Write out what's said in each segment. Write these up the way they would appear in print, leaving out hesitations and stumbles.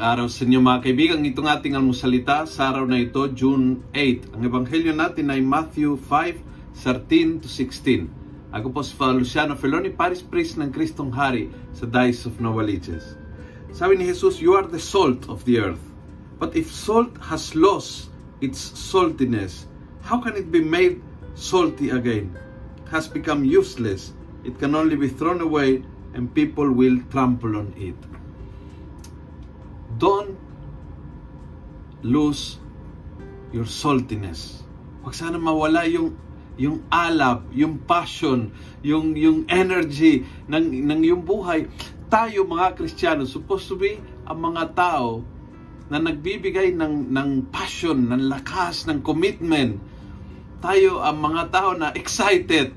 Magandang araw sa inyo mga kaibigan. Itong ating almusalita sa araw na ito, June 8. Ang ebanghelyo natin ay Matthew 5:13-16. Ako po si Paolo Luciano Feloni, Parish Priest ng Kristong Hari sa Diocese of Novaliches. Sabi ni Jesus, "You are the salt of the earth. But if salt has lost its saltiness, how can it be made salty again? It has become useless. It can only be thrown away and people will trample on it." Don't lose your saltiness. Huwag sana mawala yung alab, yung passion, yung energy ng yung buhay. Tayo mga Kristiyano, supposed to be ang mga tao na nagbibigay ng passion, ng lakas, ng commitment. Tayo ang mga tao na excited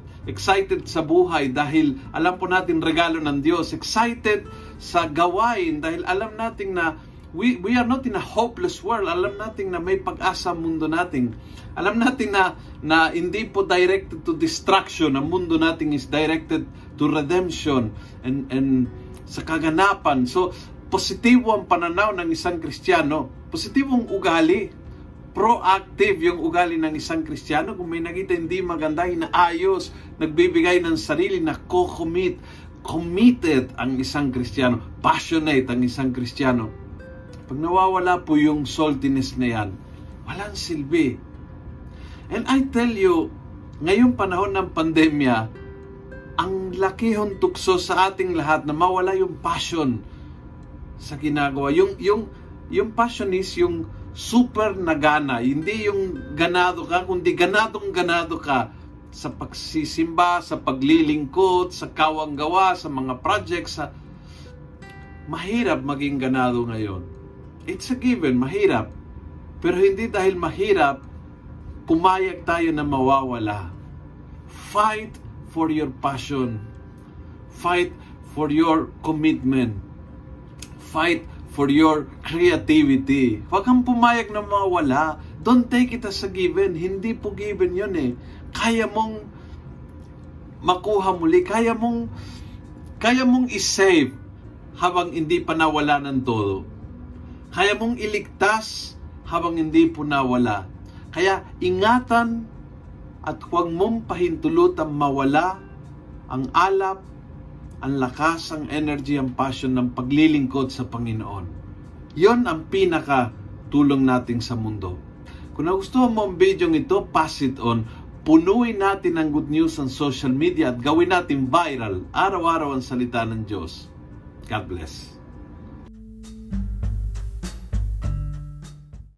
sa buhay dahil alam po natin regalo ng Diyos. Excited sa gawain dahil alam natin na we are not in a hopeless world. Alam natin na may pag-asa ang mundo natin. Alam natin na hindi po directed to destruction. Ang mundo natin is directed to redemption and sa kaganapan. So, positibo ang pananaw ng isang Kristiyano. Positibong ugali. Proactive yung ugali ng isang Kristiyano. Kung may nakita hindi maganda, inaayos. Nagbibigay ng sarili na co-commit. Committed ang isang Kristiyano. Passionate ang isang Kristiyano. Pag nawawala po yung saltiness na yan, walang silbi. And I tell you, ngayong panahon ng pandemya, ang laki hong tukso sa ating lahat na mawala yung passion sa ginagawa. Yung passion is yung super na gana. Hindi yung ganado ka, kundi ganadong-ganado ka sa pagsisimba, sa paglilingkod, sa kawanggawa, sa mga projects. Mahirap maging ganado ngayon. It's a given, mahirap. Pero hindi dahil mahirap, pumayag tayo na mawawala. Fight for your passion. Fight for your commitment. Fight for your creativity. Huwag kang pumayag na mawawala. Don't take it as a given. Hindi po given yun eh. Kaya mong makuha muli. Kaya mong isave habang hindi pa nawala ng todo. Kaya mong iligtas habang hindi po nawala. Kaya ingatan at huwag mong pahintulutang mawala ang alap, ang lakas, ang energy, ang passion ng paglilingkod sa Panginoon. Yon ang pinaka-tulong natin sa mundo. Kung nagustuhan mo ang video ito, pass it on. Punuin natin ang good news sa social media at gawin natin viral araw-araw ang salita ng Diyos. God bless.